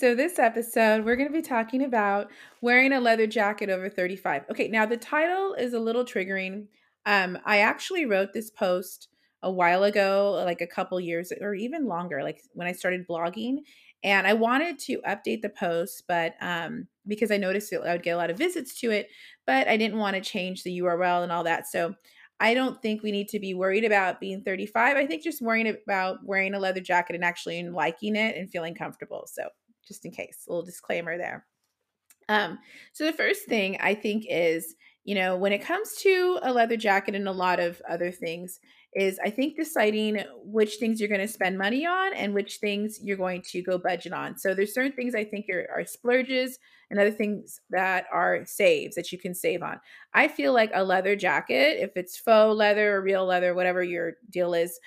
So this episode, we're going to be talking about wearing a leather jacket over 35. Okay, now the title is a little triggering. I actually wrote this post a while ago, like a couple years or even longer, like when I started blogging. And I wanted to update the post, but because I noticed that I would get a lot of visits to it, but I didn't want to change the URL and all that. So I don't think we need to be worried about being 35. I think just worrying about wearing a leather jacket and actually liking it and feeling comfortable. So just in case, a little disclaimer there. So the first thing I think is, you know, when it comes to a leather jacket and a lot of other things, is I think deciding which things you're going to spend money on and which things you're going to go budget on. So there's certain things I think are splurges and other things that are saves that you can save on. I feel like a leather jacket, if it's faux leather or real leather, whatever your deal is,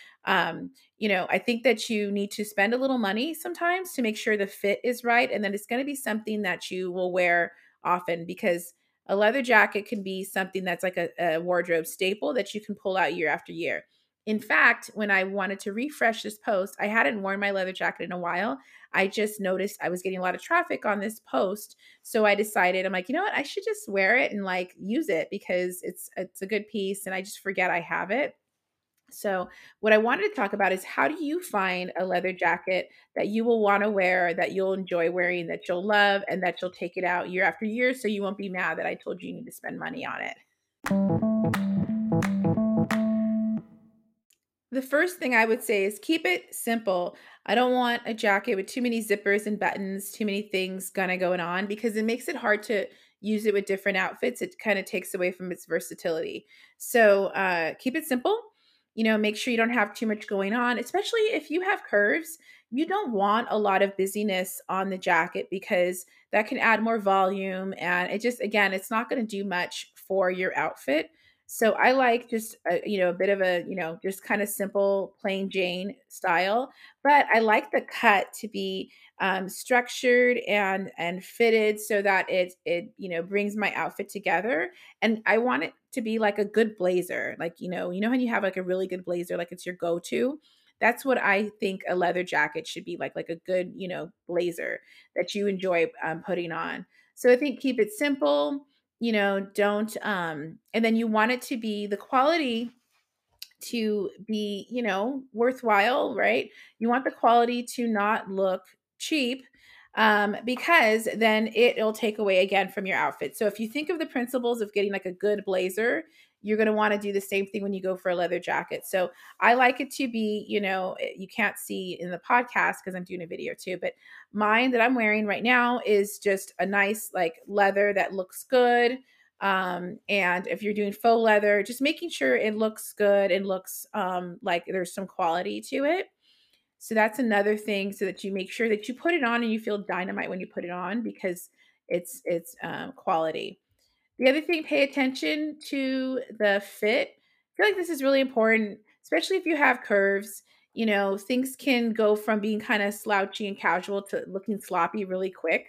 you know, I think that you need to spend a little money sometimes to make sure the fit is right. And then it's going to be something that you will wear often, because a leather jacket can be something that's like a wardrobe staple that you can pull out year after year. In fact, when I wanted to refresh this post, I hadn't worn my leather jacket in a while. I just noticed I was getting a lot of traffic on this post. So I decided, I'm like, you know what? I should just wear it and like use it because it's a good piece and I just forget I have it. So what I wanted to talk about is, how do you find a leather jacket that you will want to wear, that you'll enjoy wearing, that you'll love, and that you'll take it out year after year so you won't be mad that I told you you need to spend money on it? The first thing I would say is keep it simple. I don't want a jacket with too many zippers and buttons, too many things going on, because it makes it hard to use it with different outfits. It kind of takes away from its versatility. So keep it simple. You know, make sure you don't have too much going on, especially if you have curves. You don't want a lot of busyness on the jacket because that can add more volume. And it just, again, it's not going to do much for your outfit. So I like just, a bit of a, just kind of simple, plain Jane style. But I like the cut to be structured and fitted so that it brings my outfit together. And I want it to be like a good blazer. Like, you know when you have like a really good blazer, like it's your go-to? That's what I think a leather jacket should be like a good, blazer that you enjoy putting on. So I think keep it simple, don't, and then you want it to be the quality to be, worthwhile, right? You want the quality to not look cheap, because then it'll take away again from your outfit. So if you think of the principles of getting like a good blazer, you're going to want to do the same thing when you go for a leather jacket. So I like it to be, you can't see in the podcast because I'm doing a video too, but mine that I'm wearing right now is just a nice like leather that looks good. And if you're doing faux leather, just making sure it looks good and looks like there's some quality to it. So that's another thing, so that you make sure that you put it on and you feel dynamite when you put it on, because it's quality. The other thing, pay attention to the fit. I feel like this is really important, especially if you have curves. Things can go from being kind of slouchy and casual to looking sloppy really quick.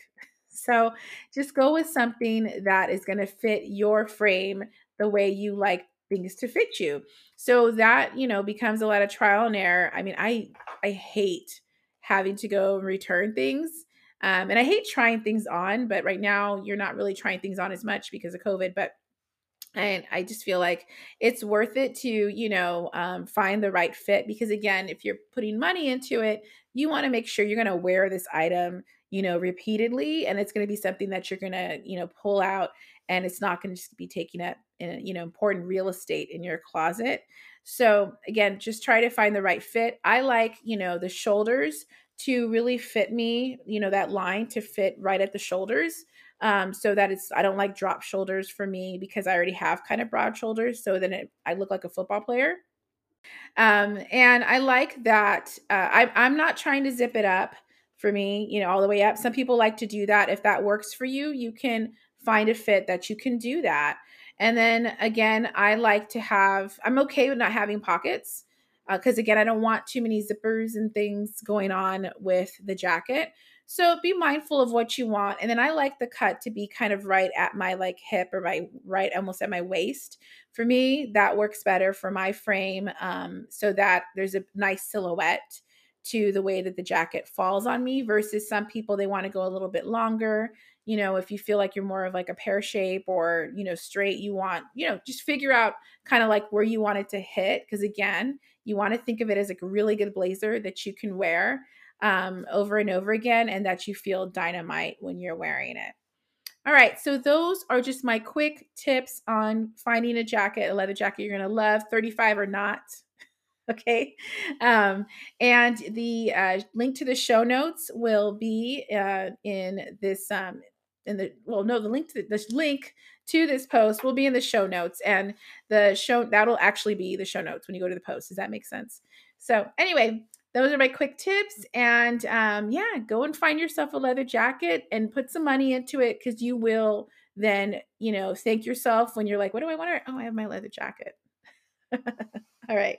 So just go with something that is going to fit your frame the way you like things to fit you. So that, becomes a lot of trial and error. I mean, I hate having to go and return things. And I hate trying things on, but right now you're not really trying things on as much because of COVID, and I just feel like it's worth it to, find the right fit, because again, if you're putting money into it, you want to make sure you're going to wear this item, repeatedly, and it's going to be something that you're going to, pull out, and it's not going to just be taking up, important real estate in your closet. So again, just try to find the right fit. I like, the shoulders to really fit me, that line to fit right at the shoulders. So that I don't like drop shoulders for me, because I already have kind of broad shoulders. So then I look like a football player. And I like that. I'm not trying to zip it up for me, you know, all the way up. Some people like to do that. If that works for you, you can find a fit that you can do that. And then again, I like to have, I'm okay with not having pockets because again, I don't want too many zippers and things going on with the jacket. So be mindful of what you want. And then I like the cut to be kind of right at my like hip or my right almost at my waist. For me, that works better for my frame so that there's a nice silhouette to the way that the jacket falls on me versus some people, they want to go a little bit longer. You know, if you feel like you're more of like a pear shape or, you know, straight, you want, you know, just figure out kind of like where you want it to hit. Because again, you want to think of it as like a really good blazer that you can wear over and over again and that you feel dynamite when you're wearing it. All right. So those are just my quick tips on finding a jacket, a leather jacket you're going to love, 35 or not. Okay. And the link to the show notes will be in this, the link to this post will be in the show notes, and that'll actually be the show notes when you go to the post. Does that make sense? So anyway, those are my quick tips, and go and find yourself a leather jacket and put some money into it, because you will then, you know, thank yourself when you're like, what do I want to wear? Oh, I have my leather jacket. All right.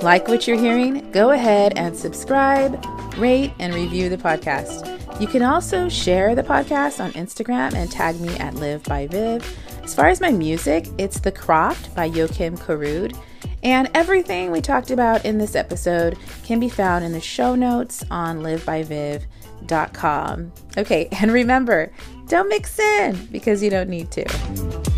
Like what you're hearing? Go ahead and subscribe, rate, and review the podcast. You can also share the podcast on Instagram and tag me at livebyviv. As far as my music, it's The Croft by Joachim Karud. And everything we talked about in this episode can be found in the show notes on livebyviv.com. Okay, and remember, don't mix in because you don't need to.